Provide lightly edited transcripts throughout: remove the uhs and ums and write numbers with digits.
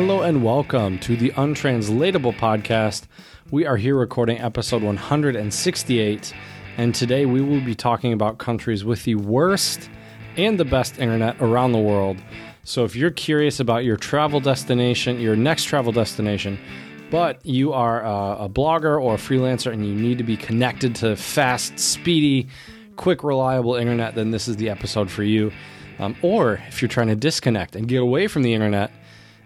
Hello and welcome to The Untranslatable Podcast. We are here recording episode 168, and today we will be talking about countries with the worst and the best internet around the world. So if you're curious about your travel destination, your next travel destination, but you are a blogger or a freelancer and you need to be connected to fast, speedy, quick, reliable internet, then this is the episode for you. Or if you're trying to disconnect and get away from the internet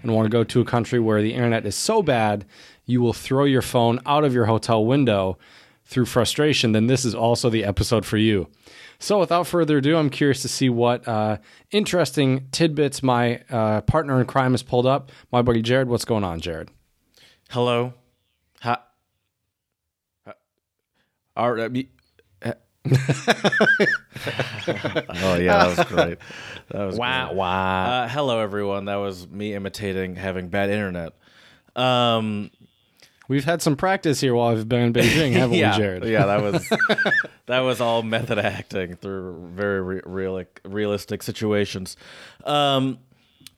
and want to go to a country where the internet is so bad, you will throw your phone out of your hotel window through frustration, then this is also the episode for you. So without further ado, I'm curious to see what interesting tidbits my partner in crime has pulled up. My buddy Jared, what's going on, Jared? Hello. Hi. Oh yeah, that was great. That was wow. Hello everyone. That was me imitating having bad internet. We've had some practice here while I've been in Beijing, haven't we, Jared? Yeah, that was all method acting through very realistic situations.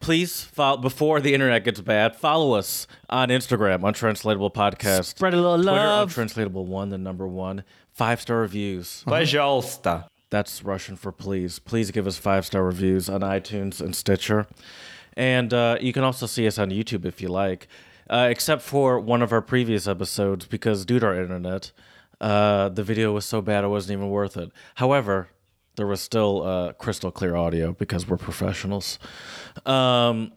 Please follow, before the internet gets bad, follow us on Instagram, Untranslatable Podcast. Spread a little love. Twitter, Untranslatable One, the number one. 5-star reviews. Пожалуйста. That's Russian for please. Please give us 5-star reviews on iTunes and Stitcher. And you can also see us on YouTube if you like, except for one of our previous episodes, because due to our internet, the video was so bad it wasn't even worth it. However, there was still crystal clear audio because we're professionals. Chad,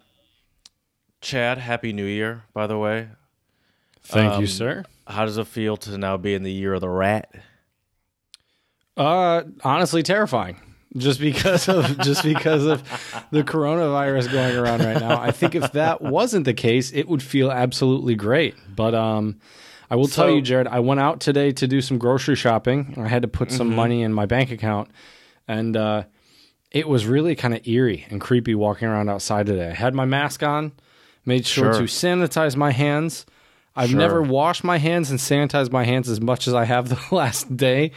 Happy New Year, by the way. Thank you, sir. How does it feel to now be in the year of the rat? Honestly, terrifying. Just because of the coronavirus going around right now. I think if that wasn't the case, it would feel absolutely great. But I will tell you, Jared, I went out today to do some grocery shopping. I had to put some money in my bank account, and it was really kind of eerie and creepy walking around outside today. I had my mask on, made sure to sanitize my hands. I've never washed my hands and sanitized my hands as much as I have the last day.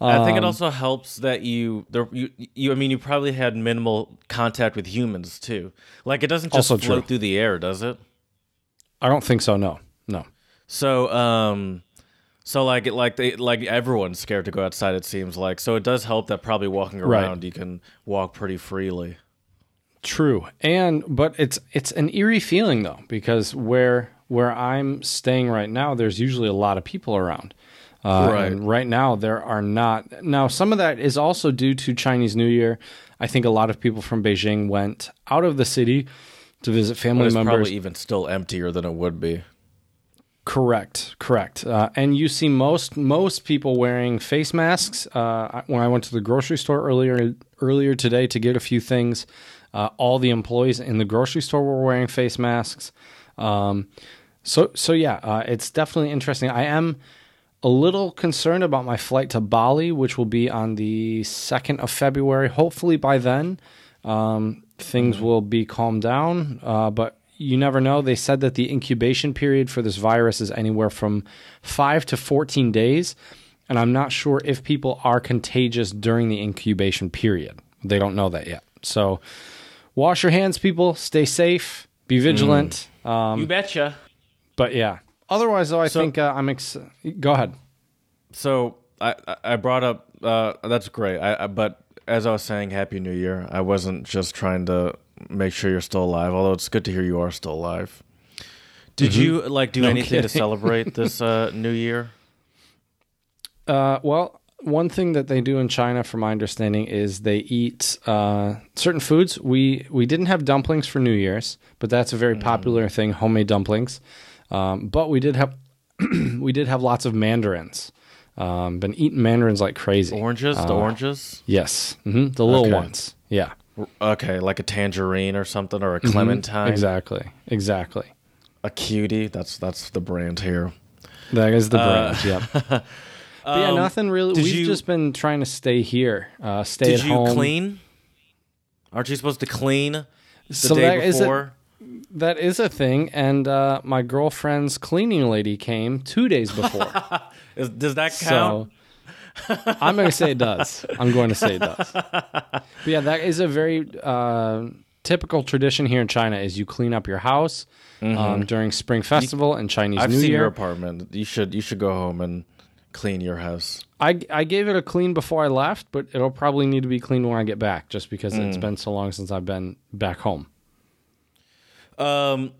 I think it also helps that you probably had minimal contact with humans too. Like, it doesn't just float through the air, does it? I don't think so. No. So, everyone's scared to go outside. It seems like, so it does help that probably walking around, you can walk pretty freely. True, but it's an eerie feeling though, because where I'm staying right now, there's usually a lot of people around. And right now, there are not. Now, some of that is also due to Chinese New Year. I think a lot of people from Beijing went out of the city to visit family members. It's probably even still emptier than it would be. Correct. And you see most people wearing face masks. When I went to the grocery store earlier today to get a few things, all the employees in the grocery store were wearing face masks. So it's definitely interesting. I am a little concerned about my flight to Bali, which will be on the 2nd of February. Hopefully by then, things will be calmed down. But you never know. They said that the incubation period for this virus is anywhere from 5 to 14 days. And I'm not sure if people are contagious during the incubation period. They don't know that yet. So wash your hands, people. Stay safe. Be vigilant. You betcha. But yeah. Otherwise, though, I think I'm excited. Go ahead. So I brought up, that's great. But as I was saying, Happy New Year. I wasn't just trying to make sure you're still alive, although it's good to hear you are still alive. Did you do anything to celebrate this New Year? Well, one thing that they do in China, from my understanding, is they eat certain foods. We didn't have dumplings for New Year's, but that's a very popular thing, homemade dumplings. But we did have lots of mandarins. Been eating mandarins like crazy. Oranges? The oranges? Yes. Mm-hmm. The little ones. Yeah. Okay, like a tangerine or something, or a clementine. Exactly. A cutie. That's the brand here. That is the brand, yep. But yeah, nothing really. We've just been trying to stay here, stay at home. Did you clean? Aren't you supposed to clean the day before? That is a thing, and my girlfriend's cleaning lady came 2 days before. Does that count? So, I'm going to say it does. But yeah, that is a very typical tradition here in China is you clean up your house during Spring Festival and Chinese New Year. I've seen your apartment. You should go home and clean your house. I gave it a clean before I left, but it'll probably need to be cleaned when I get back, just because it's been so long since I've been back home. So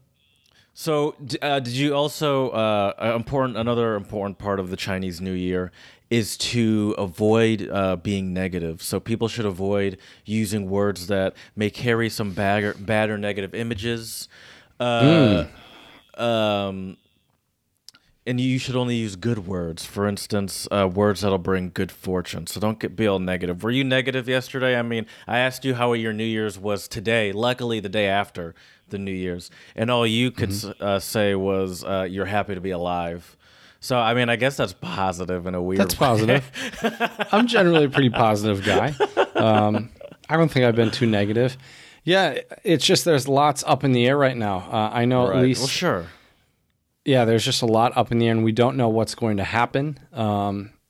did you also another important part of the Chinese New Year is to avoid being negative. So people should avoid using words that may carry some bad or negative images. And you should only use good words. For instance, words that'll bring good fortune. So don't be all negative. Were you negative yesterday? I mean, I asked you how your New Year's was today. Luckily, the day after the New Year's. And all you could say was you're happy to be alive. So, I mean, I guess that's positive in a weird way. That's positive. I'm generally a pretty positive guy. I don't think I've been too negative. Yeah, it's just there's lots up in the air right now. I know right. At least... Well, sure. Yeah, there's just a lot up in the air, and we don't know what's going to happen.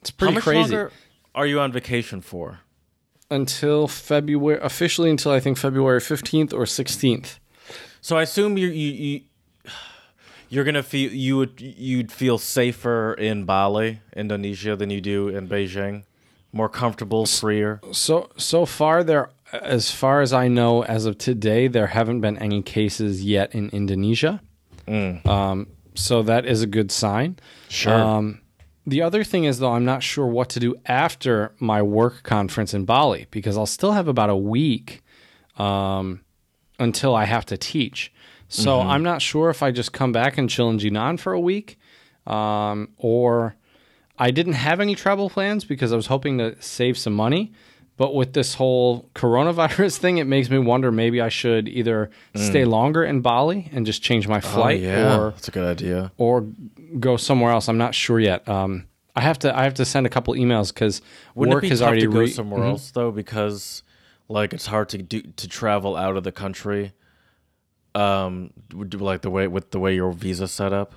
It's pretty crazy. How much longer are you on vacation for? Until February, officially until I think February 15th or 16th. So I assume you're gonna feel you'd feel safer in Bali, Indonesia, than you do in Beijing, more comfortable, freer. So far there, as far as I know, as of today, there haven't been any cases yet in Indonesia. So that is a good sign. Sure. The other thing is, though, I'm not sure what to do after my work conference in Bali, because I'll still have about a week until I have to teach. So I'm not sure if I just come back and chill in Jinan for a week, or I didn't have any travel plans because I was hoping to save some money. But with this whole coronavirus thing, it makes me wonder, maybe I should either stay longer in Bali and just change my flight, or that's a good idea, or go somewhere else. I'm not sure yet. I have to send a couple emails because work has already. Wouldn't it be tough to go somewhere else though, because like it's hard to travel out of the country, like the way your visa's set up?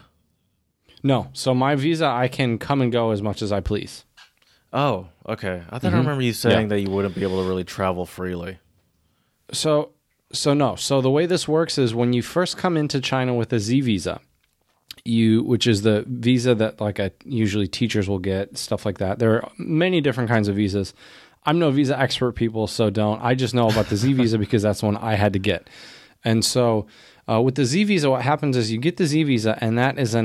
No, so my visa, I can come and go as much as I please. Oh, okay. I thought I remember you saying that you wouldn't be able to really travel freely. So no. So the way this works is when you first come into China with a Z visa, which is the visa that usually teachers will get, stuff like that. There are many different kinds of visas. I'm no visa expert, people, so don't. I just know about the Z visa because that's the one I had to get. And so with the Z visa, what happens is you get the Z visa, and that is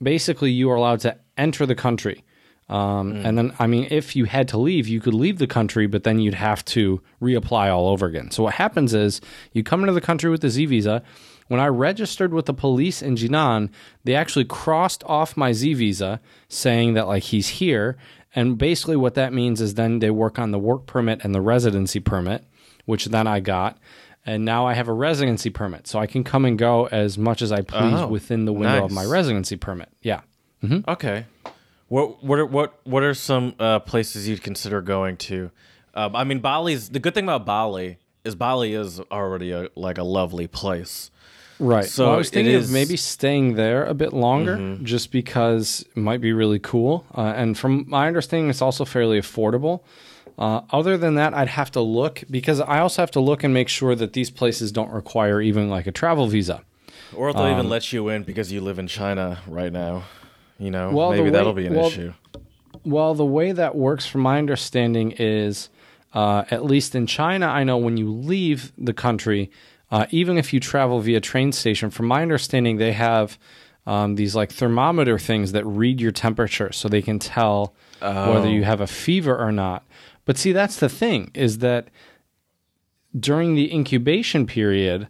basically you are allowed to enter the country. And then, I mean, if you had to leave, you could leave the country, but then you'd have to reapply all over again. So what happens is you come into the country with the Z visa. When I registered with the police in Jinan, they actually crossed off my Z visa saying that he's here. And basically what that means is then they work on the work permit and the residency permit, which then I got. And now I have a residency permit. So I can come and go as much as I please within the window of my residency permit. Yeah. Mm-hmm. Okay. What are some places you'd consider going to? I mean, the good thing about Bali is already a lovely place, right? So I was thinking of maybe staying there a bit longer, just because it might be really cool. And from my understanding, it's also fairly affordable. Other than that, I'd have to look, because I also have to look and make sure that these places don't require even a travel visa, or they'll even let you in because you live in China right now. You know, that'll be an issue. Well, the way that works, from my understanding, is at least in China, I know when you leave the country, even if you travel via train station, from my understanding, they have these thermometer things that read your temperature, so they can tell whether you have a fever or not. But see, that's the thing, is that during the incubation period,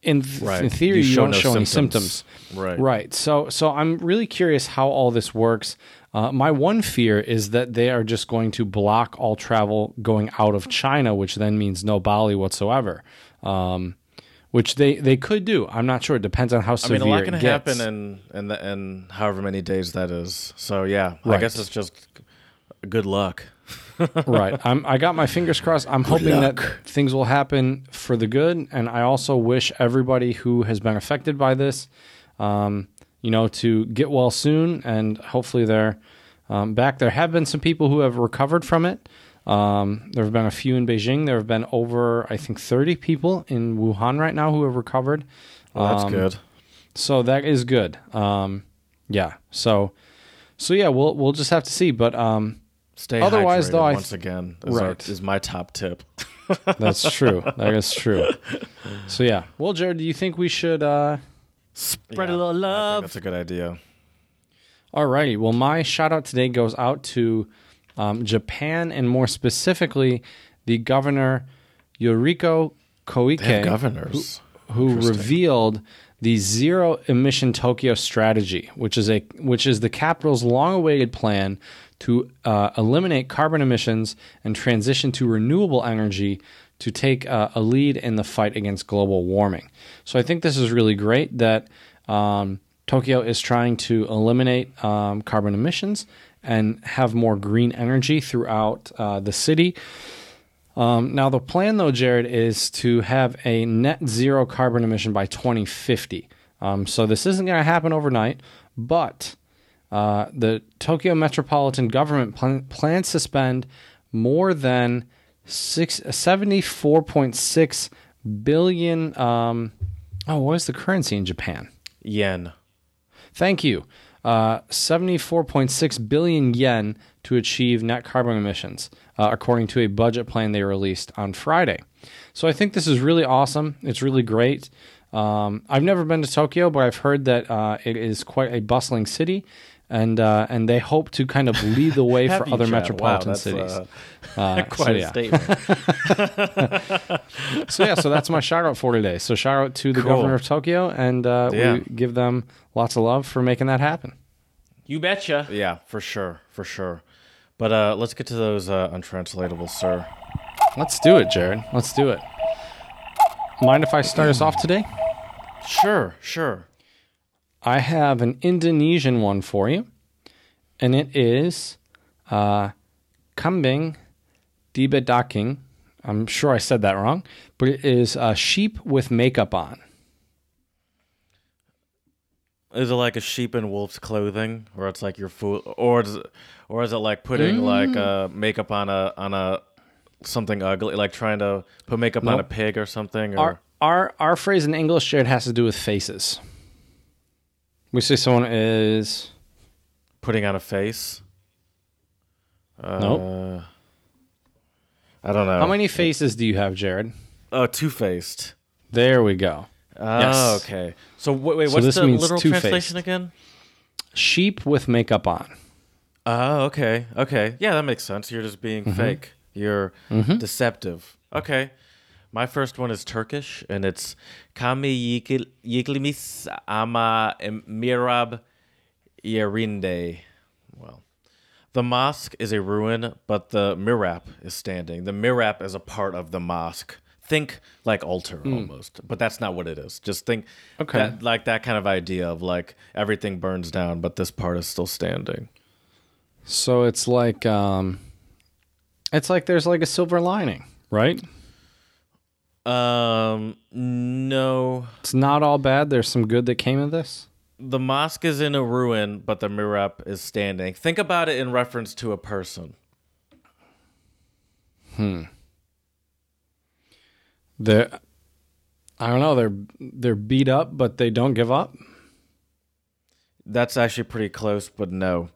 in theory, you don't show any symptoms. Right. So I'm really curious how all this works. My one fear is that they are just going to block all travel going out of China, which then means no Bali whatsoever, which they could do. I'm not sure. It depends on how severe it gets. I mean, a lot can happen in however many days that is. So, yeah, I guess it's just good luck. Right. I got my fingers crossed. I'm hoping that things will happen for the good. And I also wish everybody who has been affected by this, to get well soon. And hopefully they're back. There have been some people who have recovered from it. There have been a few in Beijing. There have been over, I think, 30 people in Wuhan right now who have recovered. Well, that's good. So that is good. Yeah. So yeah, we'll just have to see. But stay otherwise, hydrated, though, once again, is my top tip. That's true. That is true. So yeah. Well, Jared, do you think we should spread a little love? I think that's a good idea. All righty. Well, my shout out today goes out to Japan, and more specifically, the governor Yuriko Koike. They have governors who revealed the zero emission Tokyo strategy, which is the capital's long-awaited plan to eliminate carbon emissions and transition to renewable energy to take a lead in the fight against global warming. So I think this is really great that Tokyo is trying to eliminate carbon emissions and have more green energy throughout the city. Now, the plan, though, Jared, is to have a net zero carbon emission by 2050. So this isn't going to happen overnight, but the Tokyo Metropolitan Government plans to spend more than 74.6 billion... what is the currency in Japan? Yen. Thank you. 74.6 billion yen to achieve net carbon emissions, according to a budget plan they released on Friday. So I think this is really awesome. It's really great. I've never been to Tokyo, but I've heard that it is quite a bustling city, and they hope to kind of lead the way for other metropolitan cities. Quite a statement. So that's my shout out for today. So shout out to the governor of Tokyo, and we give them lots of love for making that happen. You betcha. Yeah, for sure. But let's get to those untranslatables, sir. Let's do it, Jared. Let's do it. Mind if I start us off today? Sure. I have an Indonesian one for you, and it is Kambing Dibedaking. I'm sure I said that wrong, but it is sheep with makeup on. Is it like a sheep in wolf's clothing, or it's like your food, or is it like putting like makeup on a something ugly, like trying to put makeup on a pig or something? Or? Our phrase in English, Jared, has to do with faces. We say someone is putting on a face. Nope. I don't know. How many faces do you have, Jared? Oh, two-faced. There we go. Oh, yes. Okay. So wait, what's the literal translation again? Sheep with makeup on. Oh, okay. Yeah, that makes sense. You're just being fake. You're deceptive. Okay. My first one is Turkish, and it's Kami Yiklimis Ama Mirab Yerinde. Well, the mosque is a ruin, but the mirab is standing. The mirab is a part of the mosque. Think like altar almost, but that's not what it is. Just think that, like that kind of idea of like everything burns down, but this part is still standing. So it's like there's like a silver lining, right? No. It's not all bad. There's some good that came of this. The mosque is in a ruin, but the mirab is standing. Think about it in reference to a person. I don't know. They're beat up, but they don't give up. That's actually pretty close, but no.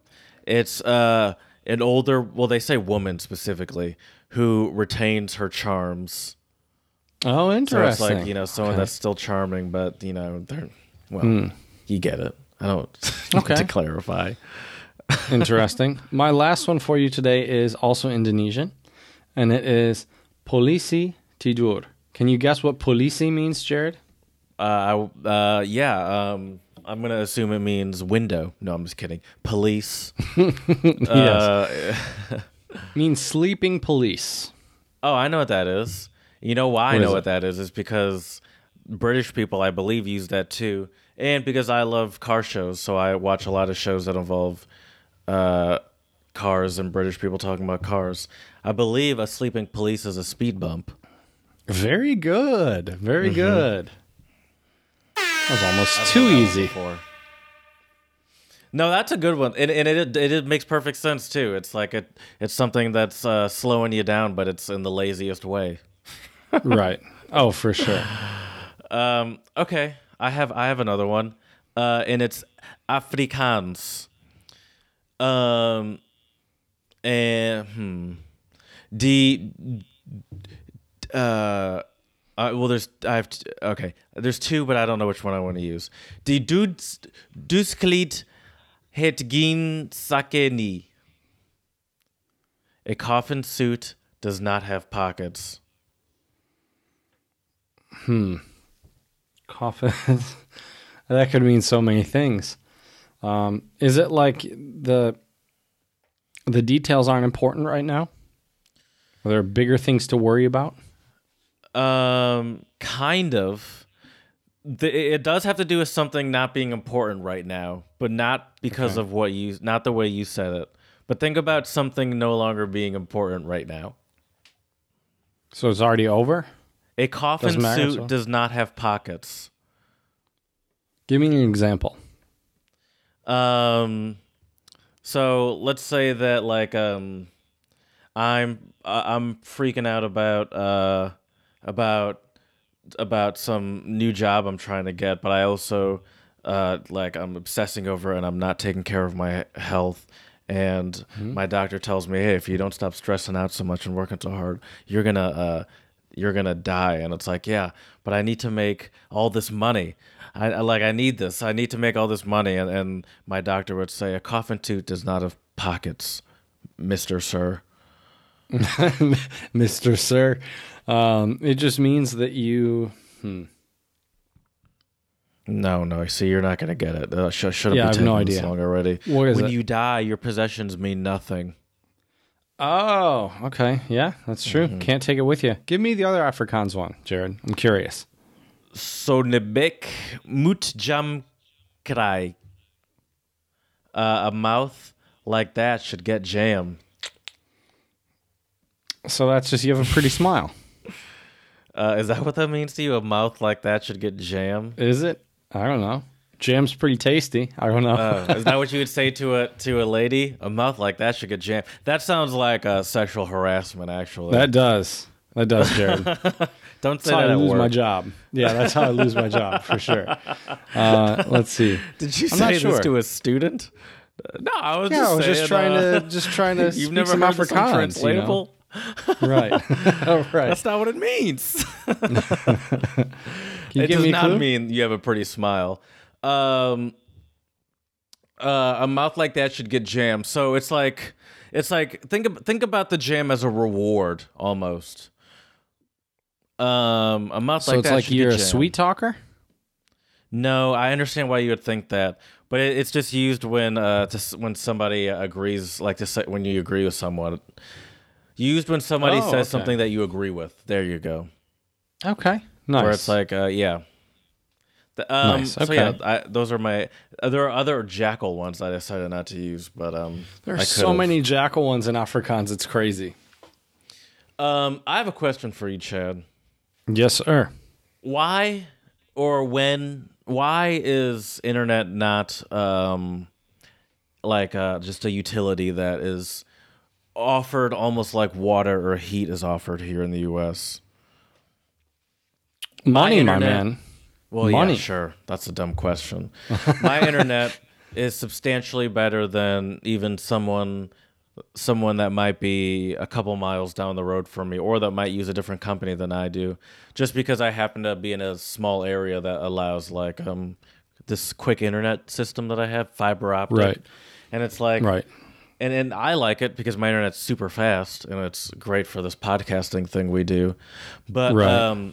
It's an older, well, they say woman specifically, who retains her charms. Oh, interesting. So it's like, someone that's still charming, but, they're, well, you get it. I don't need to clarify. Interesting. My last one for you today is also Indonesian, and it is Polisi Tidur. Can you guess what polisi means, Jared? I'm going to assume it means window. No, I'm just kidding. Police. Yes. Means sleeping police. Oh, I know what that is. You know why I know what that is? It's because British people, I believe, use that too. And because I love car shows, so I watch a lot of shows that involve cars and British people talking about cars. I believe a sleeping police is a speed bump. Very good. Very good. That was almost too easy. No, that's a good one, and it makes perfect sense too. It's like it's something that's slowing you down, but it's in the laziest way. Right. Oh, for sure. Okay, I have another one, and it's Afrikaans. There's two, but I don't know which one I want to use. Die Dusklied het geen zakken nie. A coffin suit does not have pockets. Coffins. That could mean so many things. Is it like the details aren't important right now? Are there bigger things to worry about? Kind of. It does have to do with something not being important right now, but not because of not the way you said it. But think about something no longer being important right now. So it's already over? A coffin suit does not have pockets. Give me an example. So let's say that I'm freaking out about some new job I'm trying to get, but I also I'm obsessing over it and I'm not taking care of my health. And my doctor tells me, hey, if you don't stop stressing out so much and working so hard, you're gonna die. And it's like, yeah, but I need to make all this money. I need to make all this money. And my doctor would say, a coffin suit does not have pockets, Mr. Sir. Mr. Sir. It just means that you... No. See, you're not going to get it. Should have been taking this long already. When you die, your possessions mean nothing. Oh, okay. Yeah, that's true. Mm-hmm. Can't take it with you. Give me the other Afrikaans one, Jared. I'm curious. So nebek mut jam a mouth like that should get jam. So that's just, you have a pretty smile. Is that what that means to you? A mouth like that should get jam? Is it? I don't know. Jam's pretty tasty. I don't know. Is that what you would say to a lady? A mouth like that should get jam. That sounds like sexual harassment, actually. That does, Jared. Don't say that's how I lose my job. Yeah, that's how I lose my job, for sure. Let's see. Did you say this to a student? No, I was just trying to speak never some Afrikaans, translatable. You know? Right. Oh, right. That's not what it means. It does not mean you have a pretty smile. A mouth like that should get jam. So it's like think about the jam as a reward almost. A mouth like that. So it's like you're a sweet talker? No, I understand why you would think that, but it's just used when somebody agrees, like to say, when you agree with someone. Used when somebody says something that you agree with. There you go. Okay. Nice. Where it's like, yeah. Nice. Okay. So yeah, those are my... there are other jackal ones that I decided not to use, but... there are so many jackal ones in Afrikaans, it's crazy. I have a question for you, Chad. Yes, sir. Why is internet not just a utility that is... offered almost like water or heat is offered here in the U.S. Money, my man. Well, money. Yeah, sure. That's a dumb question. My internet is substantially better than even someone that might be a couple miles down the road from me, or that might use a different company than I do, just because I happen to be in a small area that allows this quick internet system that I have, fiber optic, right? And it's like right. And I like it because my internet's super fast and it's great for this podcasting thing we do. But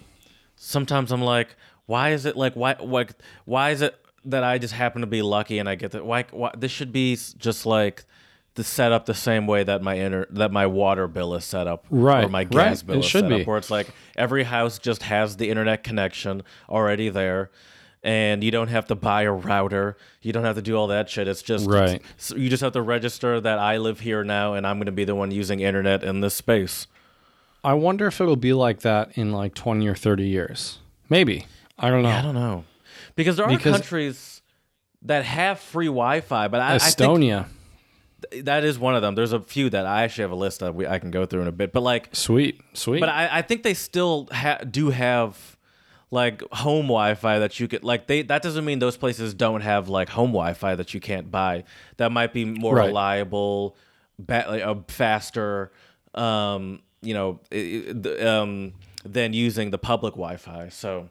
sometimes I'm like, why is it that I just happen to be lucky and I get that? Why this should be just like the set up the same way that my water bill is set up, right? Or my gas bill is set up, where it's like every house just has the internet connection already there. And you don't have to buy a router. You don't have to do all that shit. It's just you just have to register that I live here now, and I'm going to be the one using internet in this space. I wonder if it'll be like that in 20 or 30 years. Maybe. I don't know. Because there are countries that have free Wi-Fi, but Estonia. That is one of them. There's a few that I actually have a list of. I can go through in a bit, but like sweet. But I think they still do have like home Wi-Fi that you could like. That doesn't mean those places don't have like home Wi-Fi that you can't buy. That might be more reliable, faster. Than using the public Wi-Fi. So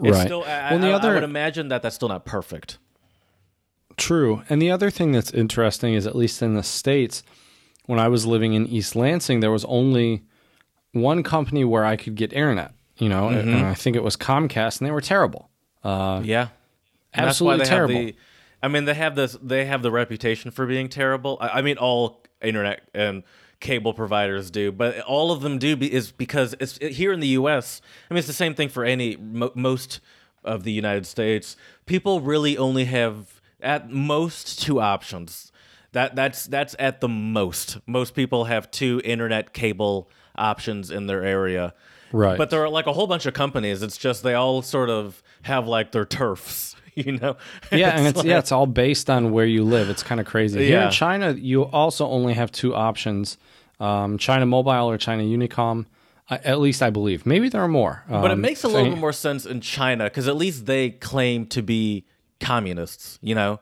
it's still. I would imagine that that's still not perfect. True. And the other thing that's interesting is, at least in the States, when I was living in East Lansing, there was only one company where I could get internet, mm-hmm. and I think it was Comcast, and they were terrible. Absolutely terrible. They have the reputation for being terrible. All internet and cable providers do, but all of them is because it's here in the U.S. It's the same thing for most of the United States. People really only have at most two options. That's at the most. Most people have two internet cable options in their area. Right. But there are like a whole bunch of companies. It's just they all sort of have like their turfs, Yeah, and it's all based on where you live. It's kind of crazy. Here in China, you also only have two options, China Mobile or China Unicom. At least I believe. Maybe there are more. But it makes a little bit more sense in China because at least they claim to be communists, right?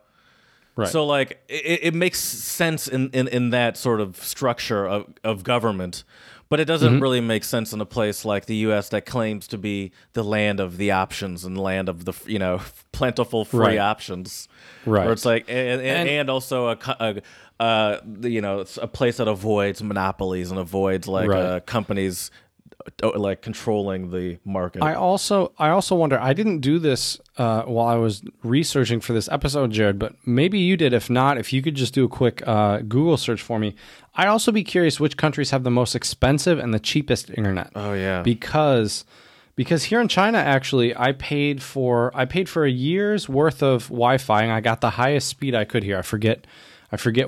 So like it makes sense in that sort of structure of government, but it doesn't mm-hmm. really make sense in a place like the U.S. that claims to be the land of the options and land of the plentiful free options, right? Where it's like and also a place that avoids monopolies and avoids like companies like controlling the market. I also wonder, I didn't do this while I was researching for this episode, Jared, but maybe you did. If not, if you could just do a quick Google search for me. I'd also be curious which countries have the most expensive and the cheapest internet. Oh yeah. Because here in China, actually, I paid for a year's worth of Wi-Fi and I got the highest speed I could here. I forget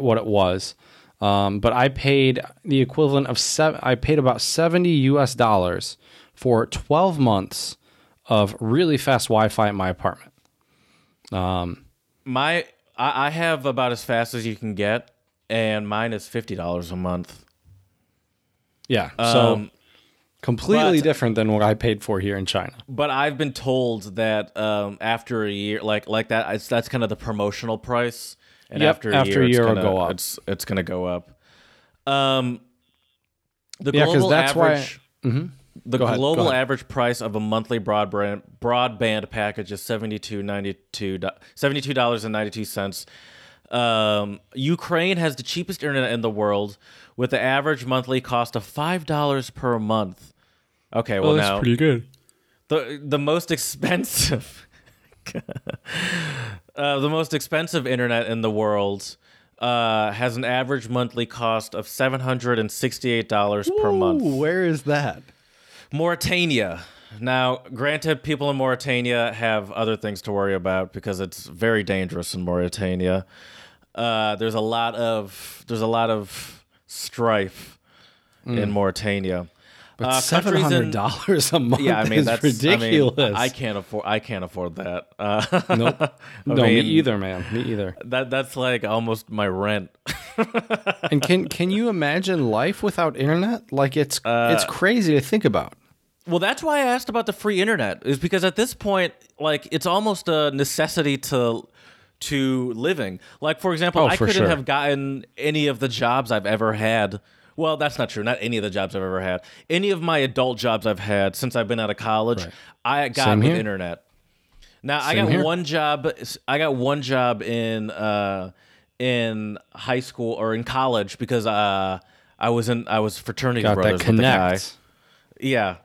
what it was. But I paid the equivalent of about $70 for 12 months of really fast Wi-Fi at my apartment. I have about as fast as you can get, and mine is $50 a month. Yeah, so completely different than what I paid for here in China. But I've been told that after a year, like that, that's kind of the promotional price. And yep, after a year it's going to go up. Global average price of a monthly broadband package is $72.92. Ukraine has the cheapest internet in the world with the average monthly cost of $5 per month. Okay, well that's pretty good. The most expensive. The most expensive internet in the world has an average monthly cost of $768 per month. Where is that? Mauritania. Now, granted, people in Mauritania have other things to worry about because it's very dangerous in Mauritania. There's a lot of strife in Mauritania. But $700 a month is ridiculous. I can't afford that. Nope. Me either, man. Me either. That's like almost my rent. And can you imagine life without internet? Like it's crazy to think about. Well, that's why I asked about the free internet, is because at this point, like it's almost a necessity to living. Like for example, I couldn't have gotten any of the jobs I've ever had. Well, that's not true. Not any of the jobs I've ever had. Any of my adult jobs I've had since I've been out of college, I got with internet. Now, I got one job in high school or in college because I was fraternity brothers with the guy. Yeah.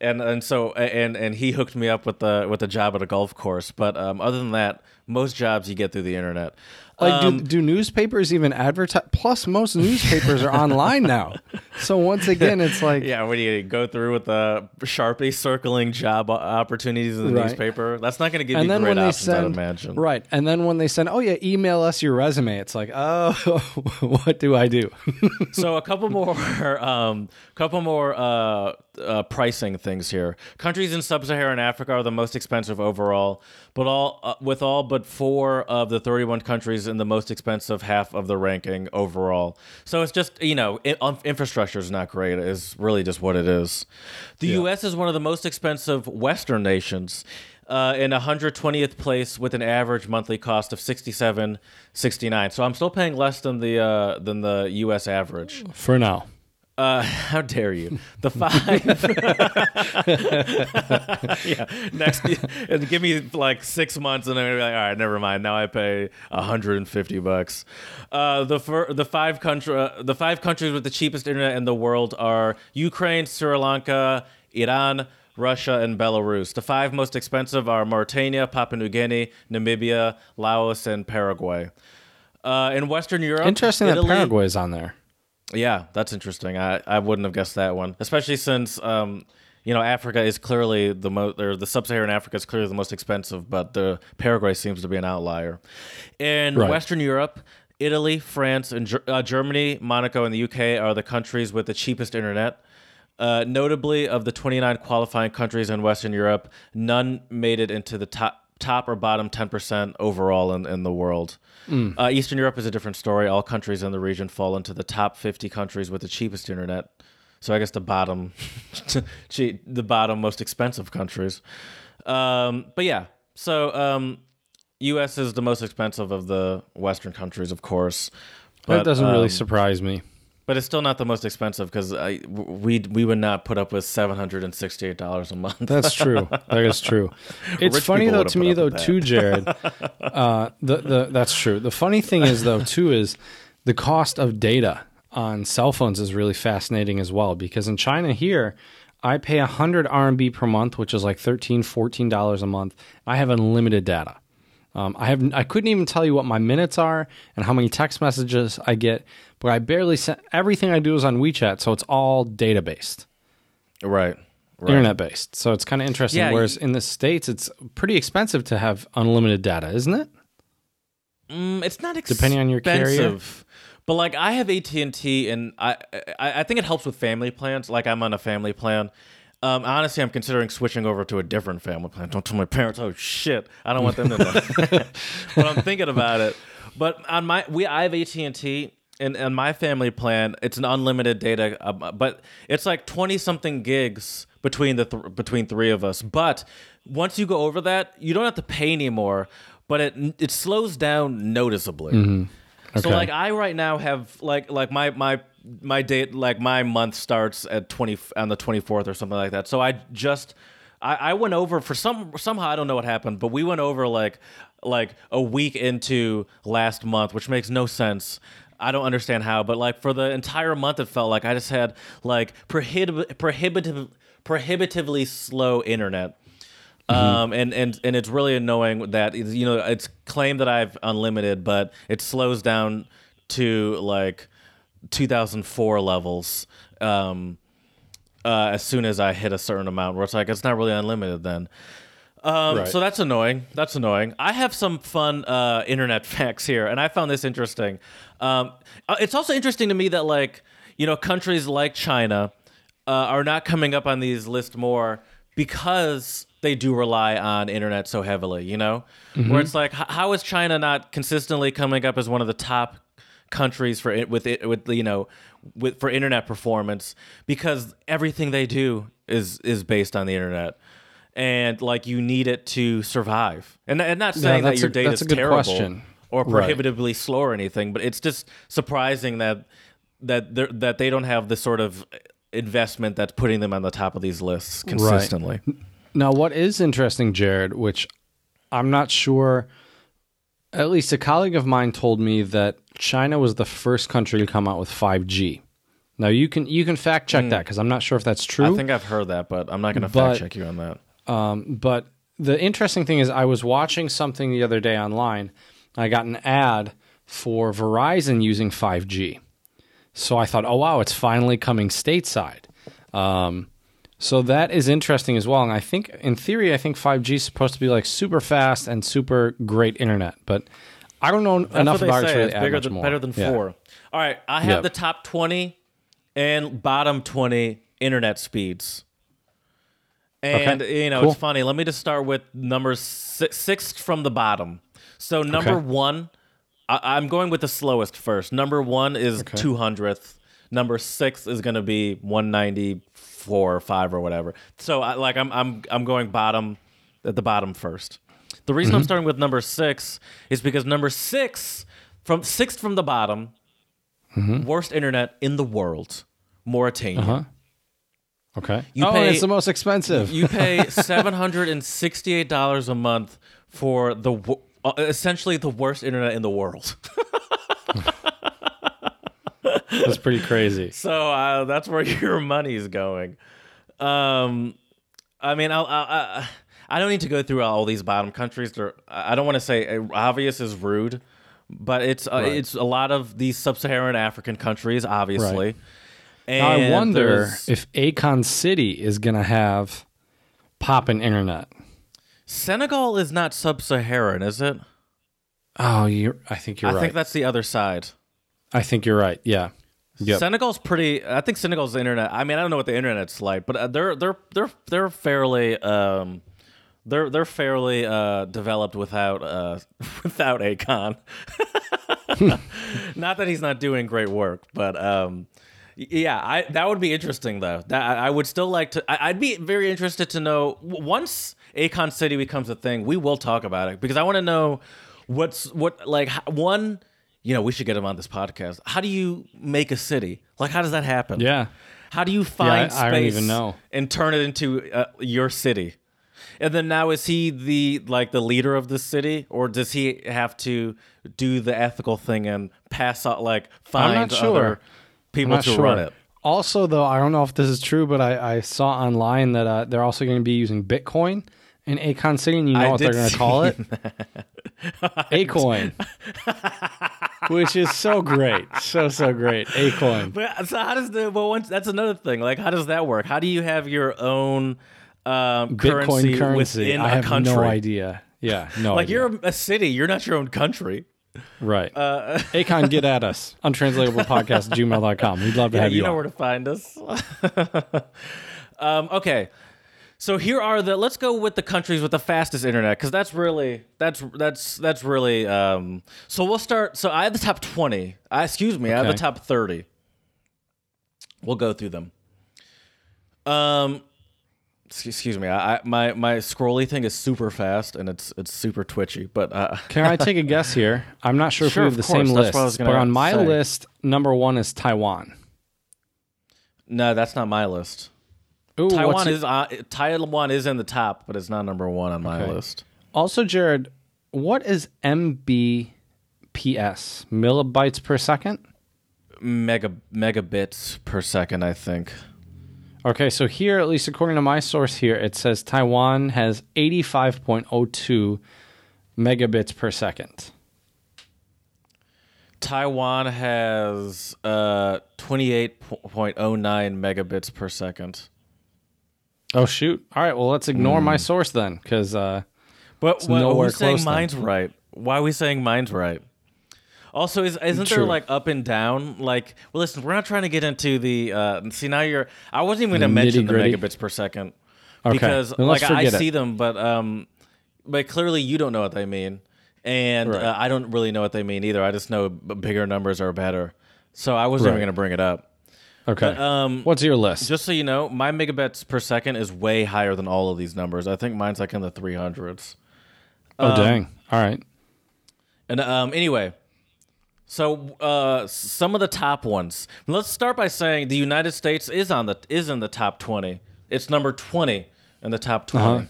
And so he hooked me up with a job at a golf course. But other than that, most jobs you get through the internet. Like, do newspapers even advertise? Plus, most newspapers are online now. So once again, it's like... Yeah, when you go through with the Sharpie circling job opportunities in the newspaper, that's not going to give you great options, I imagine. Right. And then when they send, oh yeah, email us your resume, it's like, oh, what do I do? So a couple more pricing things here. Countries in sub-Saharan Africa are the most expensive overall, but with all but 4 of the 31 countries in the most expensive half of the ranking overall. So it's just, infrastructure is not great. It's really just what it is. The U.S. is one of the most expensive Western nations, in 120th place with an average monthly cost of $67.69. So I'm still paying less than the U.S. average for now. How dare you? The 5 Yeah. Next, give me like 6 months and I'm gonna be like, all right, never mind. Now I pay $150. The five countries with the cheapest internet in the world are Ukraine, Sri Lanka, Iran, Russia, and Belarus. The 5 most expensive are Mauritania, Papua New Guinea, Namibia, Laos, and Paraguay. In Western Europe, interesting that Paraguay's on there. Yeah, that's interesting. I wouldn't have guessed that one, especially since Africa is clearly the sub-Saharan Africa is clearly the most expensive, but the Paraguay seems to be an outlier. In Western Europe, Italy, France, and Germany, Monaco, and the UK are the countries with the cheapest internet. Notably, of the 29 qualifying countries in Western Europe, none made it into the top or bottom 10% overall in the world. Eastern Europe is a different story. All countries in the region fall into the top 50 countries with the cheapest internet. So I guess the bottom, most expensive countries. U.S. is the most expensive of the Western countries, of course. But that doesn't really surprise me. But it's still not the most expensive because we would not put up with $768 a month. That's true. That is true. It's funny though to me though too, Jared. That's true. The funny thing is though too is the cost of data on cell phones is really fascinating as well, because in China here I pay 100 RMB per month, which is like $13, $14 a month. I have unlimited data. I couldn't even tell you what my minutes are and how many text messages I get, but I barely send, everything I do is on WeChat, so it's all data-based. Right. Internet-based. So it's kind of interesting, whereas in the States, it's pretty expensive to have unlimited data, isn't it? It's not expensive. Depending on your carrier. But like I have AT&T, and I think it helps with family plans. Like I'm on a family plan. Honestly, I'm considering switching over to a different family plan. Don't tell my parents. Oh shit, I don't want them to know. But I'm thinking about it. But on I have AT&T, and on my family plan, it's an unlimited data, but it's like 20 something gigs between between three of us. But once you go over that, you don't have to pay anymore. But it slows down noticeably. Mm-hmm. Okay. So like I right now have like my date, like my month starts at on the 24th or something like that. So I went over for somehow I don't know what happened, but we went over like a week into last month, which makes no sense. I don't understand how, but like for the entire month, it felt like I just had like prohibitively slow internet. Mm-hmm. And it's really annoying that it's claimed that I've unlimited, but it slows down to like 2004 levels as soon as I hit a certain amount where it's like it's not really unlimited then. So that's annoying. I have some fun internet facts here, and I found this interesting. It's also interesting to me that countries like China are not coming up on these lists more because they do rely on internet so heavily, mm-hmm. Where it's like, how is China not consistently coming up as one of the top countries for internet performance, because everything they do is based on the internet, and like you need it to survive. And not saying that your data is terrible question. Or prohibitively slow or anything, but it's just surprising that they don't have the sort of investment that's putting them on the top of these lists consistently. Right. Now, what is interesting, Jared, which I'm not sure, at least a colleague of mine told me that China was the first country to come out with 5G. Now, you can fact check that, because I'm not sure if that's true. I think I've heard that, but I'm not going to fact check you on that. But the interesting thing is I was watching something the other day online. I got an ad for Verizon using 5G. So I thought, oh, wow, it's finally coming stateside. So that is interesting as well. And I think, in theory, I think 5G is supposed to be like super fast and super great internet. But I don't know enough about it to really add much more. Better than 4. Yeah. All right, I have the top 20 and bottom 20 internet speeds. And, you know, it's funny. Let me just start with number 6 from the bottom. So number 1, I'm going with the slowest first. Number 1 is 200th. Number 6 is going to be 194 or 5 or whatever. So I'm going bottom at the bottom first. The reason I'm starting with number 6 is because number 6 from 6th from the bottom, worst internet in the world, Mauritania. Okay. It's the most expensive. You pay $768 a month for the essentially the worst internet in the world. That's pretty crazy. So that's where your money's going. I mean, I don't need to go through all these bottom countries. I don't want to say obvious is rude, but it's a lot of these sub-Saharan African countries, obviously. Right. And now I wonder if Akon City is going to have poppin' internet. Senegal is not sub-Saharan, is it? Oh, I think you're right. I think that's the other side. I think you're right. Yeah. Yep. I think Senegal's the internet. I mean, I don't know what the internet's like, but they're fairly developed without Akon. Not that he's not doing great work, but yeah, that would be interesting though. I would still like to. I'd be very interested to know once Akon City becomes a thing, we will talk about it because I want to know what. You know, we should get him on this podcast. How do you make a city? Like, how does that happen? Yeah. How do you find space I don't even know. And turn it into your city? And then now is he the leader of the city, or does he have to do the ethical thing and pass out find other people to run it? Also, though, I don't know if this is true, but I saw online that they're also going to be using Bitcoin in Akon City, and you know what they're going to call it? Acoin. Which is so great. So great. Acoin. But so how does that's another thing. Like, how does that work? How do you have your own Bitcoin currency within a country? I have no idea. Yeah, no idea. You're a city. You're not your own country. Right. Akon, get at us. Untranslatablepodcast@gmail.com. We'd love to have you. You know where to find us. Okay. So here are let's go with the countries with the fastest internet, because that's really. So we'll start. So I have the top 20. I have the top 30. We'll go through them. Excuse me. My scrolly thing is super fast and it's super twitchy. But can I take a guess here? I'm not sure if we have the same list. But on my list, number 1 is Taiwan. No, that's not my list. Ooh, Taiwan is in the top, but it's not number 1 on my list. Also, Jared, what is Mbps? Millibytes per second? Megabits per second, I think. Okay, so here, at least according to my source here, it says Taiwan has 85.02 megabits per second. Taiwan has 28.09 megabits per second. Oh, shoot. All right, well, let's ignore my source then, because but nowhere close. But we're saying mine's right. Why are we saying mine's right? Also, isn't there, up and down? Like, well, listen, we're not trying to get into the... see, now you're... I wasn't even going to mention the megabits per second. Okay. Because, I see them, but clearly you don't know what they mean. And I don't really know what they mean either. I just know bigger numbers are better. So I wasn't even going to bring it up. Okay. But, what's your list? Just so you know, my megabits per second is way higher than all of these numbers. I think mine's in the 300s. Oh, dang. All right. And anyway, so some of the top ones. Let's start by saying the United States is in the top 20. It's number 20 in the top 20. Uh-huh.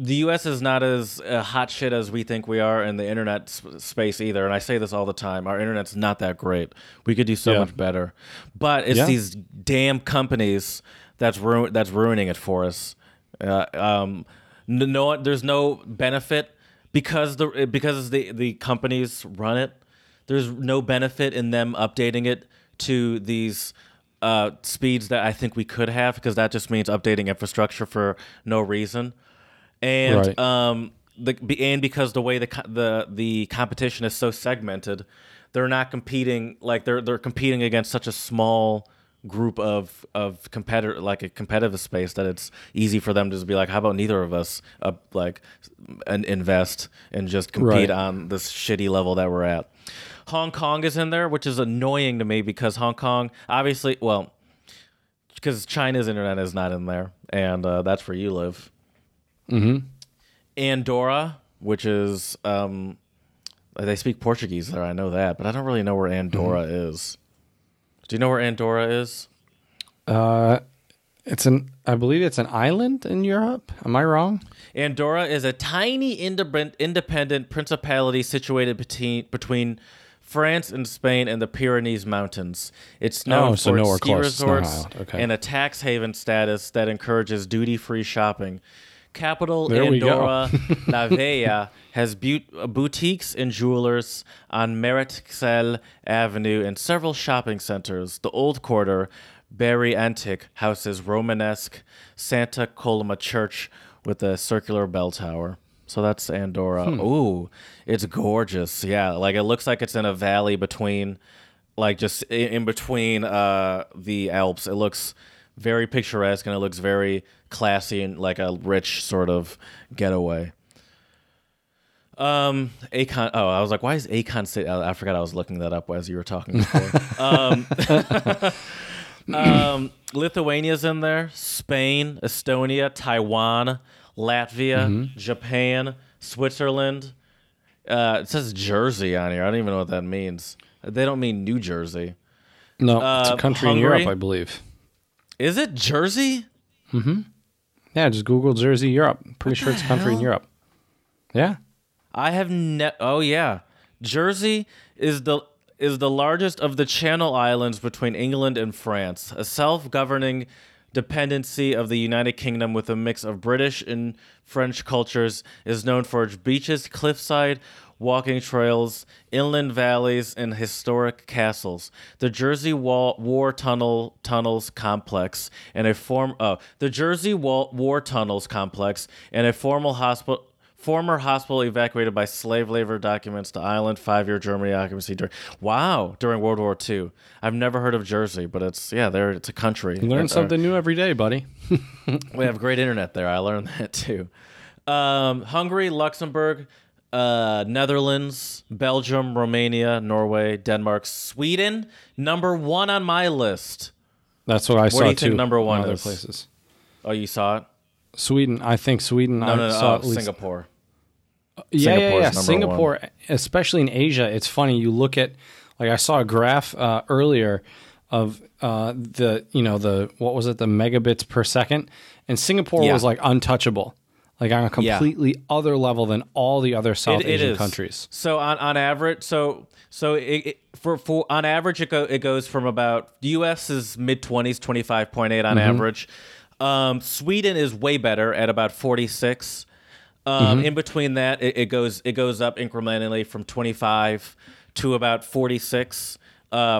The U.S. is not as hot shit as we think we are in the internet space either, and I say this all the time. Our internet's not that great. We could do so much better, but it's these damn companies that's ruining it for us. There's no benefit because the companies run it, there's no benefit in them updating it to these speeds that I think we could have, because that just means updating infrastructure for no reason. And right. Because the way the competition is so segmented, they're not competing like they're competing against such a small group of competitor, like a competitive space, that it's easy for them to just be like, how about neither of us invest and just compete right. on this shitty level that we're at. Hong Kong is in there, which is annoying to me because Hong Kong obviously, well, because China's internet is not in there, and that's where you live. Mm-hmm. Andorra, which is they speak Portuguese there, I know that, but I don't really know where Andorra mm-hmm. is. Do you know where Andorra is? I believe it's an island in Europe. Am I wrong? Andorra is a tiny independent principality situated between France and Spain and the Pyrenees Mountains. It's known for its ski resorts and a tax haven status that encourages duty-free shopping. Capital there Andorra, La Vella, has boutiques and jewelers on Meretxel Avenue and several shopping centers. The Old Quarter, Barry Antique, houses Romanesque Santa Coloma Church with a circular bell tower. So that's Andorra. Ooh, it's gorgeous. Yeah, like it looks like it's in a valley between, like just in between the Alps. It looks very picturesque, and it looks very classy and like a rich sort of getaway. Akon. Oh, I was like, why is Akon City? I forgot I was looking that up as you were talking before. Lithuania's in there. Spain, Estonia, Taiwan, Latvia, mm-hmm. Japan, Switzerland. It says Jersey on here. I don't even know what that means. They don't mean New Jersey. No, it's a country Hungary. In Europe, I believe. Is it Jersey? Mm-hmm. Yeah, just Google Jersey, Europe. Pretty sure it's a country in Europe. Yeah. I have oh yeah. Jersey is the largest of the Channel Islands between England and France, a self-governing dependency of the United Kingdom with a mix of British and French cultures, is known for its beaches, cliffside walking trails, inland valleys, and historic castles. The Jersey War Tunnels Complex and a former hospital evacuated by slave labor documents to island 5-year Germany occupancy during World War II. I've never heard of Jersey, but it's a country. You learn something new every day, buddy. We have great internet there. I learned that too. Hungary, Luxembourg, Netherlands, Belgium, Romania, Norway, Denmark, Sweden. Number one on my list. That's what I saw too. What do you think number one is? Places. Oh, you saw it? Sweden. I think Sweden. I saw Singapore. Yeah. Singapore, one. Especially in Asia. It's funny. You look at, like, I saw a graph earlier of the megabits per second, and Singapore was like untouchable. Like on a completely other level than all the other South Asian countries. So on average, it goes from about, the U.S. is mid-20s, 25.8 on average. Sweden is way better at about 46. In between that, it goes up incrementally from 25 to about 46.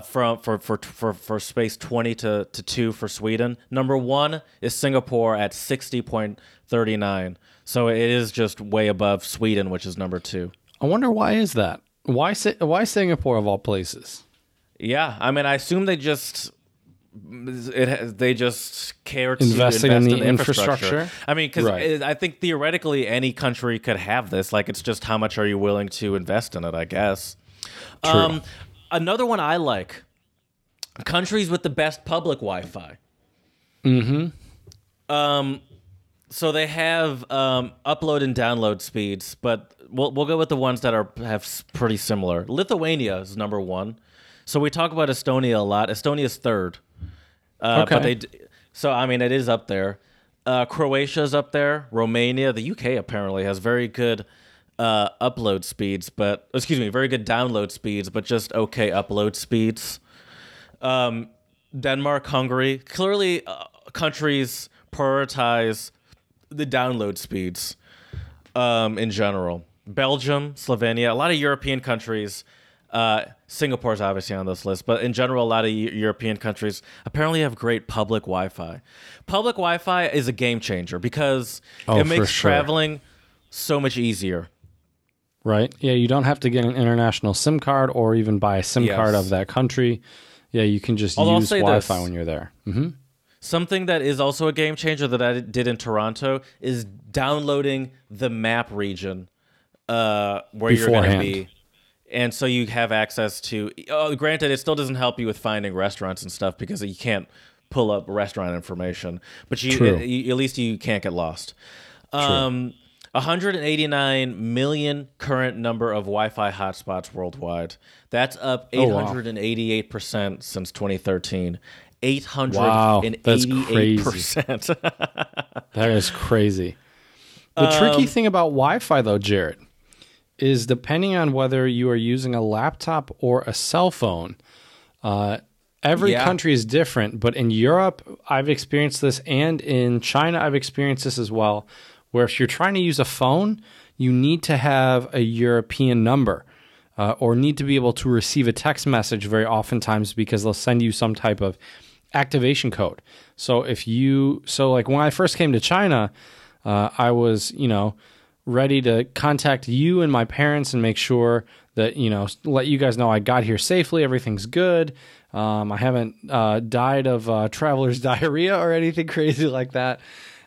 For space 20 to 2 for Sweden. Number one is Singapore at 60.39. So it is just way above Sweden, which is number 2. I wonder why is that? Why Singapore of all places? Yeah, I mean, I assume they just care to invest in the infrastructure. I mean, because I think theoretically any country could have this. Like, it's just how much are you willing to invest in it, I guess. True. Another one I like, countries with the best public Wi-Fi. Mm-hmm. So they have upload and download speeds, but we'll go with the ones that have pretty similar. Lithuania is number one. So we talk about Estonia a lot. Estonia's third. Okay. But it is up there. Croatia's up there. Romania, the UK apparently has very good... very good download speeds, but just okay upload speeds. Denmark, Hungary, clearly countries prioritize the download speeds in general. Belgium, Slovenia, a lot of European countries. Singapore is obviously on this list, but in general, a lot of European countries apparently have great public Wi-Fi. Public Wi-Fi is a game changer because it makes traveling so much easier. Right. Yeah, you don't have to get an international SIM card or even buy a SIM card of that country. Yeah, you can just use Wi-Fi when you're there. Mm-hmm. Something that is also a game changer that I did in Toronto is downloading the map region where beforehand. You're going to be. And so you have access to... Oh, granted, it still doesn't help you with finding restaurants and stuff because you can't pull up restaurant information. But you at least you can't get lost. 189 million current number of Wi-Fi hotspots worldwide. That's up 888% since 2013. 888%. Wow, that's crazy. That is crazy. The tricky thing about Wi-Fi, though, Jared... is depending on whether you are using a laptop or a cell phone. Every country is different, but in Europe, I've experienced this, and in China, I've experienced this as well, where if you're trying to use a phone, you need to have a European number or need to be able to receive a text message very oftentimes because they'll send you some type of activation code. So when I first came to China, I was, ready to contact you and my parents and make sure that, let you guys know I got here safely, everything's good. I haven't died of traveler's diarrhea or anything crazy like that.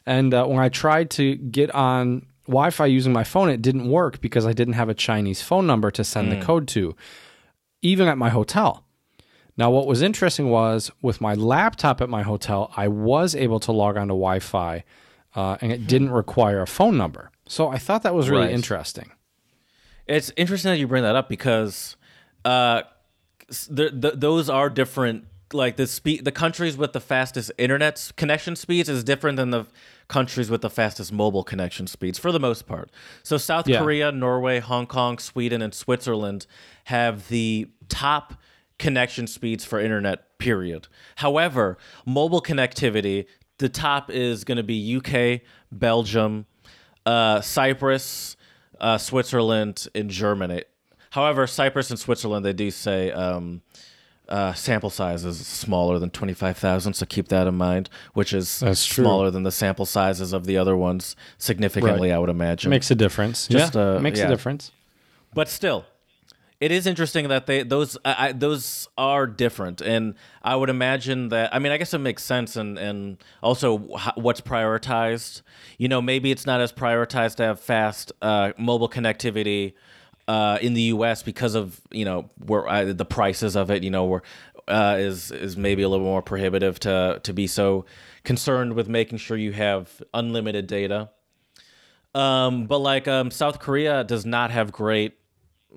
And when I tried to get on Wi-Fi using my phone, it didn't work because I didn't have a Chinese phone number to send the code to, even at my hotel. Now, what was interesting was with my laptop at my hotel, I was able to log on to Wi-Fi and it didn't require a phone number. So I thought that was really interesting. It's interesting that you bring that up because those are different. Like the countries with the fastest internet connection speeds is different than the countries with the fastest mobile connection speeds for the most part. So South Korea, Norway, Hong Kong, Sweden, and Switzerland have the top connection speeds for internet, period. However, mobile connectivity, the top is going to be UK, Belgium, Cyprus, Switzerland, and Germany. However, Cyprus and Switzerland, they do say sample size is smaller than 25,000, so keep that in mind, which is smaller than the sample sizes of the other ones significantly, I would imagine. Makes a difference. Makes a difference. But still, it is interesting that those are different, and I would imagine that. I mean, I guess it makes sense, and also what's prioritized. Maybe it's not as prioritized to have fast mobile connectivity in the U.S. because of where the prices of it. Is maybe a little more prohibitive to be so concerned with making sure you have unlimited data. But South Korea does not have great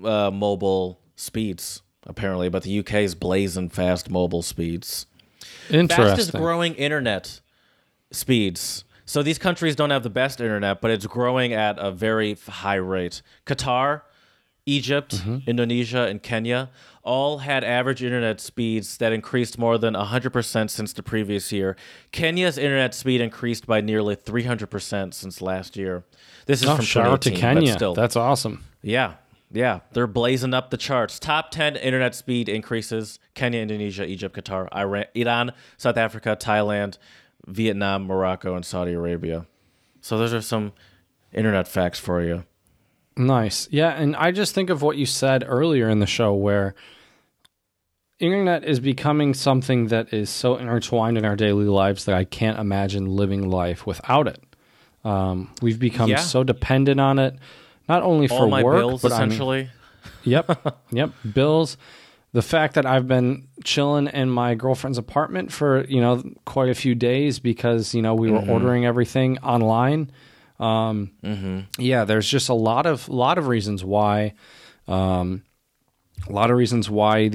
mobile speeds apparently, but the UK's blazing fast mobile speeds. Interesting. Fastest growing internet speeds. So these countries don't have the best internet, but it's growing at a very high rate. Qatar, Egypt, Indonesia, and Kenya all had average internet speeds that increased more than 100% since the previous year. Kenya's internet speed increased by nearly 300% since last year. This is from shout out to Kenya. Still, that's awesome. Yeah, they're blazing up the charts. Top 10 internet speed increases: Kenya, Indonesia, Egypt, Qatar, Iran, South Africa, Thailand, Vietnam, Morocco, and Saudi Arabia. So those are some internet facts for you. Nice. Yeah, and I just think of what you said earlier in the show where internet is becoming something that is so intertwined in our daily lives that I can't imagine living life without it. We've become so dependent on it. Not only for work, bills, but essentially. Yep. Bills. The fact that I've been chilling in my girlfriend's apartment for, quite a few days because, we were ordering everything online. Yeah, there's just a lot of reasons why the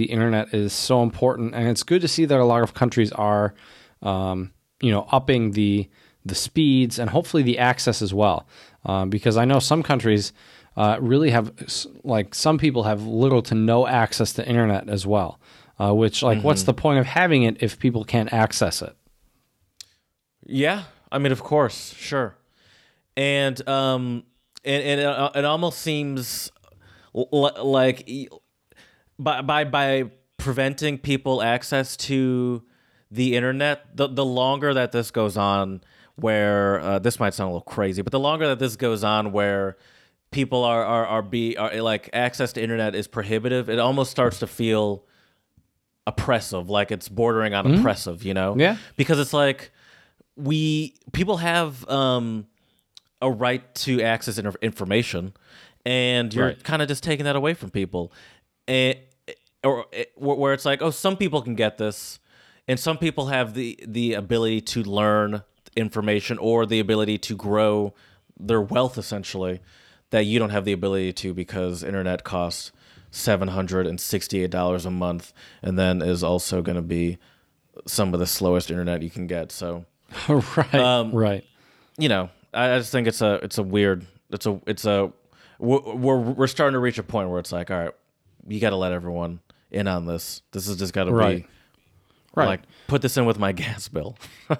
internet is so important, and it's good to see that a lot of countries are, upping the speeds and hopefully the access as well. Because I know some countries really have, some people have little to no access to internet as well, which what's the point of having it if people can't access it? Yeah. I mean, of course, sure. And and it almost seems like by preventing people access to the internet, the longer that this goes on, where this might sound a little crazy, but the longer that this goes on, where people are like access to internet is prohibitive, it almost starts to feel oppressive, like it's bordering on oppressive, you know? Yeah. Because it's like people have a right to access information, and you're kind of just taking that away from people, and where it's like, oh, some people can get this, and some people have the ability to learn information or the ability to grow their wealth, essentially, that you don't have the ability to because internet costs $768 a month, and then is also going to be some of the slowest internet you can get. So, right. You know, I just think it's a weird. We're starting to reach a point where it's like, all right, you got to let everyone in on this. This has just got to be. Right. Like, put this in with my gas bill.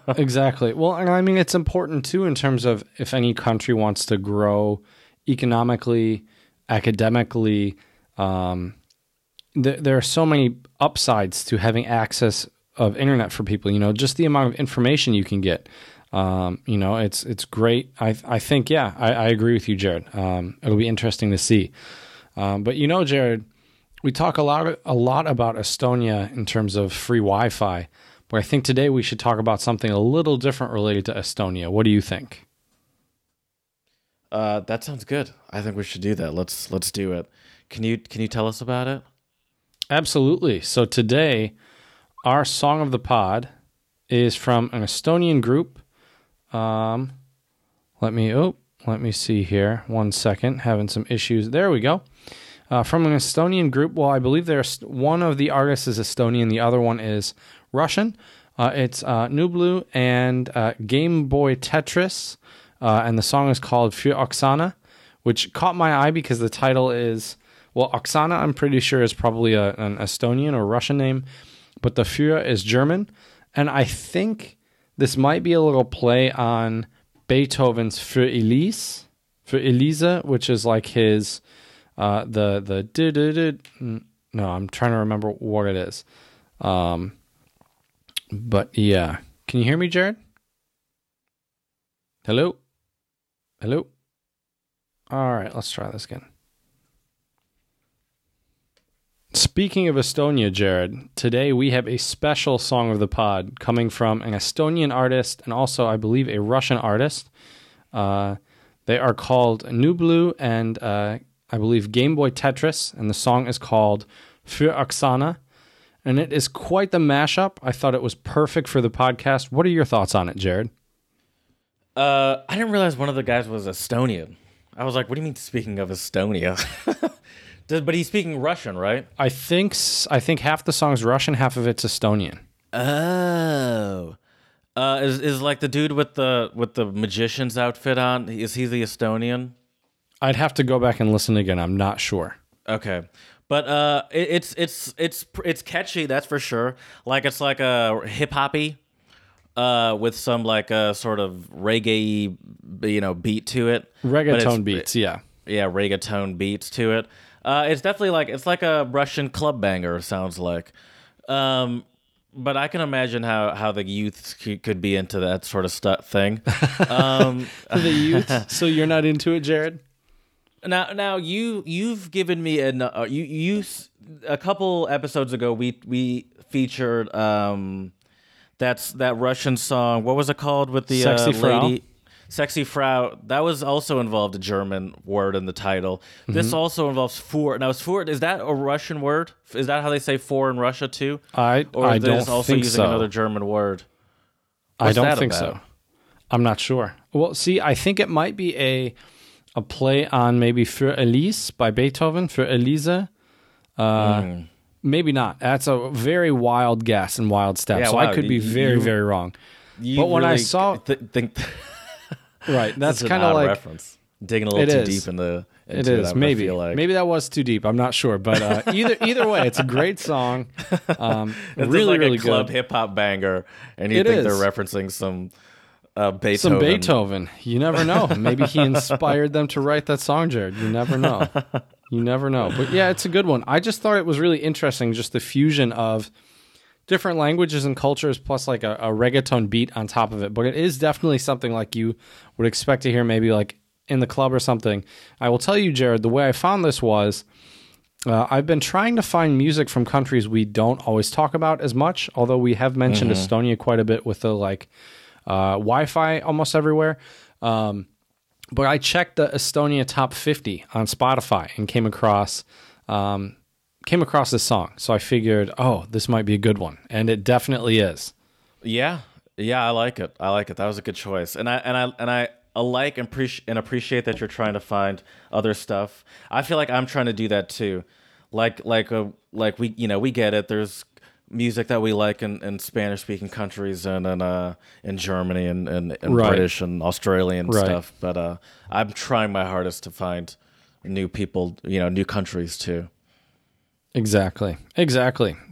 Exactly. Well, and I mean, it's important, too, in terms of if any country wants to grow economically, academically, there are so many upsides to having access of internet for people, you know, just the amount of information you can get. You know, it's great. I think, yeah, I agree with you, Jared. It'll be interesting to see. But, you know, Jared, we talk a lot about Estonia in terms of free Wi-Fi, but I think today we should talk about something a little different related to Estonia. What do you think? That sounds good. I think we should do that. Let's do it. Can you tell us about it? Absolutely. So today, our song of the pod is from an Estonian group. Let me see here. 1 second, having some issues. There we go. From an Estonian group. Well, I believe there's one of the artists is Estonian, the other one is Russian. It's Nublu and Game Boy Tetris, and the song is called Für Oksana, which caught my eye because the title is, well, Oksana I'm pretty sure is probably an Estonian or Russian name, but the Für is German, and I think this might be a little play on Beethoven's Für Elise, which is like his. No, I'm trying to remember what it is. But yeah. Can you hear me, Jared? Hello? All right, let's try this again. Speaking of Estonia, Jared, today we have a special song of the pod coming from an Estonian artist and also, I believe, a Russian artist. They are called Nublu and... I believe Game Boy Tetris, and the song is called Für Oksana, and it is quite the mashup. I thought it was perfect for the podcast. What are your thoughts on it, Jared? I didn't realize one of the guys was Estonian. I was like, what do you mean speaking of Estonia? But he's speaking Russian, right? I think half the song's Russian, half of it's Estonian. Oh. Is like the dude with the magician's outfit on, is he the Estonian? I'd have to go back and listen again. I'm not sure. Okay, but it's catchy. That's for sure. Like it's like a hip hoppy, with some like a sort of reggae, you know, beat to it. Reggaeton beats, yeah, reggaeton beats to it. It's definitely like it's like a Russian club banger. Sounds like, but I can imagine how the youth could be into that sort of thing. The youth. So you're not into it, Jared? Now you've given me a couple episodes ago we featured that Russian song. What was it called with the sexy Frau? Lady? Sexy Frau. That was also involved a German word in the title. Mm-hmm. This also involves "for." Now, is that a Russian word? Is that how they say "for" in Russia too? I don't think so. Or is also using another German word? What's I don't think about? So. I'm not sure. Well, see, I think it might be a play on maybe Für Elise by Beethoven, Für Elise. Maybe not. That's a very wild guess and wild step. Yeah, so wow. I could be very, very wrong. But when really I saw... think right, that's kind of like... reference. Digging a little too deep in the... It is, maybe. Like. Maybe that was too deep. I'm not sure. But either way, it's a great song. It's really, like really a club hip-hop banger, and you think they're referencing some... Beethoven. Some Beethoven. You never know. Maybe he inspired them to write that song, Jared. You never know. You never know. But yeah, it's a good one. I just thought it was really interesting, just the fusion of different languages and cultures, plus like a reggaeton beat on top of it. But it is definitely something like you would expect to hear maybe like in the club or something. I will tell you, Jared, the way I found this was I've been trying to find music from countries we don't always talk about as much, although we have mentioned Estonia quite a bit with the like Wi-Fi almost everywhere. But I checked the Estonia top 50 on Spotify and came across this song. So I figured, oh, this might be a good one, and it definitely is. Yeah, I like it. That was a good choice, and I appreciate that you're trying to find other stuff. I feel like I'm trying to do that too. Like we, you know, we get it. There's music that we like in Spanish-speaking countries and in Germany and right. British and Australian right. stuff. But I'm trying my hardest to find new people, you know, new countries too. Exactly.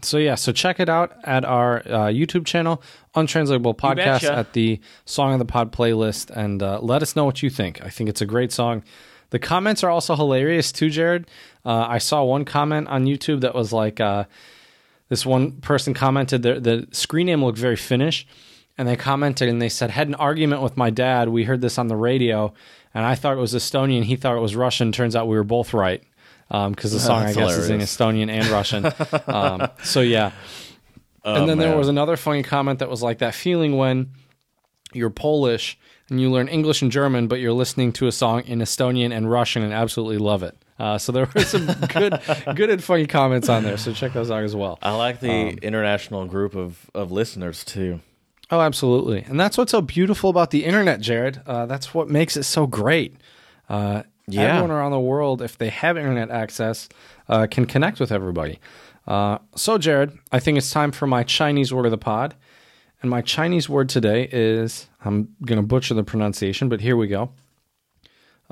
So yeah, so check it out at our YouTube channel, Untranslatable Podcast, at the Song of the Pod playlist, and let us know what you think. I think it's a great song. The comments are also hilarious too, Jared. I saw one comment on YouTube that was like, this one person commented the screen name looked very Finnish, and they commented and they said, had an argument with my dad. We heard this on the radio, and I thought it was Estonian. He thought it was Russian. Turns out we were both right. Because the song, I guess, hilarious. Is in Estonian and Russian. So, yeah. And then there was another funny comment that was like that feeling when you're Polish and you learn English and German, but you're listening to a song in Estonian and Russian and absolutely love it. So there were some good and funny comments on there. So check those out as well. I like the international group of listeners, too. Oh, absolutely. And that's what's so beautiful about the internet, Jared. That's what makes it so great. Yeah. Everyone around the world, if they have internet access, can connect with everybody. So, Jared, I think it's time for my Chinese word of the pod. And my Chinese word today is, I'm going to butcher the pronunciation, but here we go.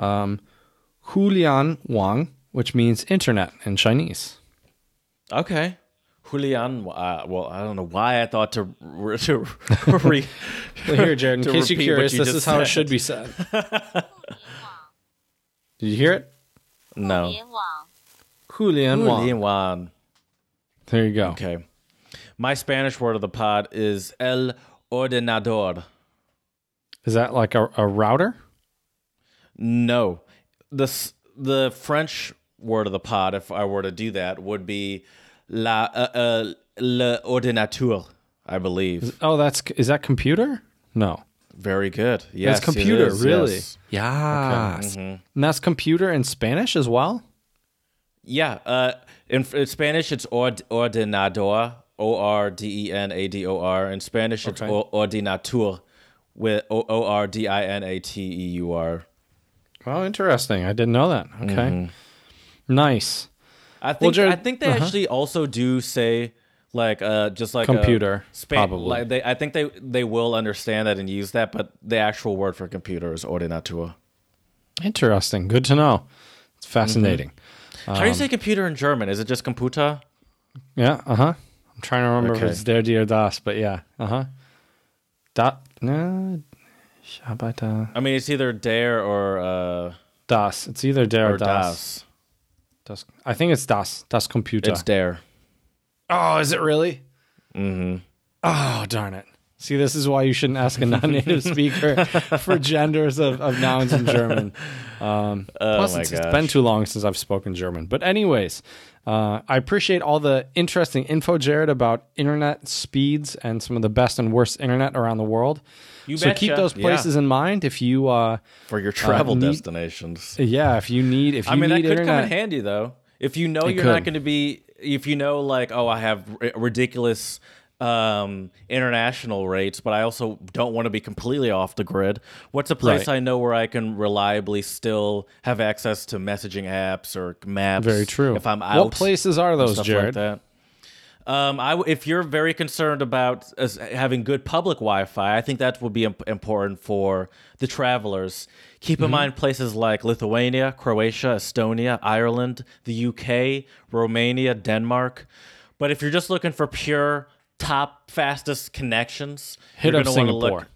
Hu Lian Wang, which means internet in Chinese. Okay. Julian, well, I don't know why I thought to read. Well, here, Jared, in case you're curious, this is how it should be said. Did you hear it? No. Hu Lian Wang. There you go. Okay. My Spanish word of the pod is el ordenador. Is that like a router? No. The French word of the pod, if I were to do that, would be le ordinateur, I believe. Oh, is that computer? No. Very good. Yes, that's computer, it is, really. Yes. Yeah. Okay. Mm-hmm. And that's computer in Spanish as well? Yeah. In Spanish, it's ordenador, O-R-D-E-N-A-D-O-R. In Spanish, it's ordinateur, with O-R-D-I-N-A-T-E-U-R. Oh, interesting. I didn't know that. Okay. Mm-hmm. Nice. I think they actually also do say... like just like computer, probably. Like I think they will understand that and use that, but the actual word for computer is ordinateur. Interesting. Good to know. It's fascinating. Mm-hmm. How do you say computer in German? Is it just Computer? Yeah. I'm trying to remember if it's der, die, or das, but yeah. Ich arbeite. I mean, it's either der or das. It's either der or das. Das. I think it's das. Das Computer. It's der. Oh, is it really? Mm-hmm. Oh, darn it. See, this is why you shouldn't ask a non-native speaker for genders of nouns in German. Plus, it's been too long since I've spoken German. But anyways, I appreciate all the interesting info, Jared, about internet speeds and some of the best and worst internet around the world. So keep those places in mind if you... for your travel destinations. Yeah, if you need internet. I mean, that could come in handy, though. If you know you're not going to be... If you know, like, oh, I have ridiculous international rates, but I also don't want to be completely off the grid, what's a place I know where I can reliably still have access to messaging apps or maps? Very true. If I'm out. What places are those, Jared? Like that. If you're very concerned about having good public Wi-Fi, I think that would be important for the travelers. Keep in mind places like Lithuania, Croatia, Estonia, Ireland, the UK, Romania, Denmark. But if you're just looking for pure top fastest connections, hit up Singapore.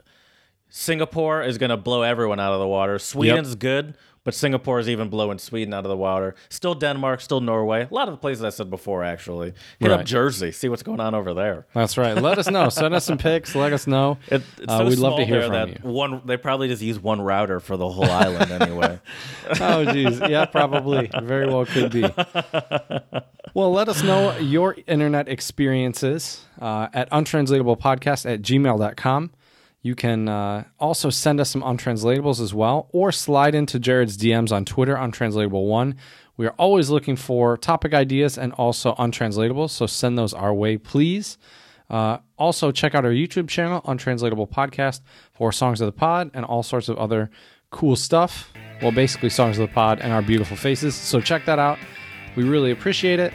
Singapore is going to blow everyone out of the water. Sweden's good, but Singapore is even blowing Sweden out of the water. Still Denmark, still Norway. A lot of the places I said before, actually. Hit up Jersey, see what's going on over there. That's right. Let us know. Send us some pics. Let us know. We'd love to hear from you. They probably just use one router for the whole island anyway. Oh, geez. Yeah, probably. Very well could be. Well, let us know your internet experiences at untranslatablepodcast@gmail.com. You can also send us some untranslatables as well, or slide into Jared's DMs on Twitter, untranslatable1. We are always looking for topic ideas and also untranslatables, so send those our way, please. Also, check out our YouTube channel, Untranslatable Podcast, for Songs of the Pod and all sorts of other cool stuff. Well, basically Songs of the Pod and our beautiful faces, so check that out. We really appreciate it.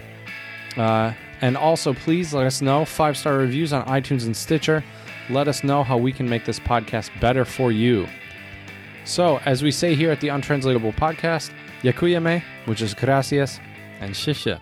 And also, please let us know, 5-star reviews on iTunes and Stitcher. Let us know how we can make this podcast better for you. So, as we say here at the Untranslatable Podcast, Yakuyame, which is gracias, and shisha.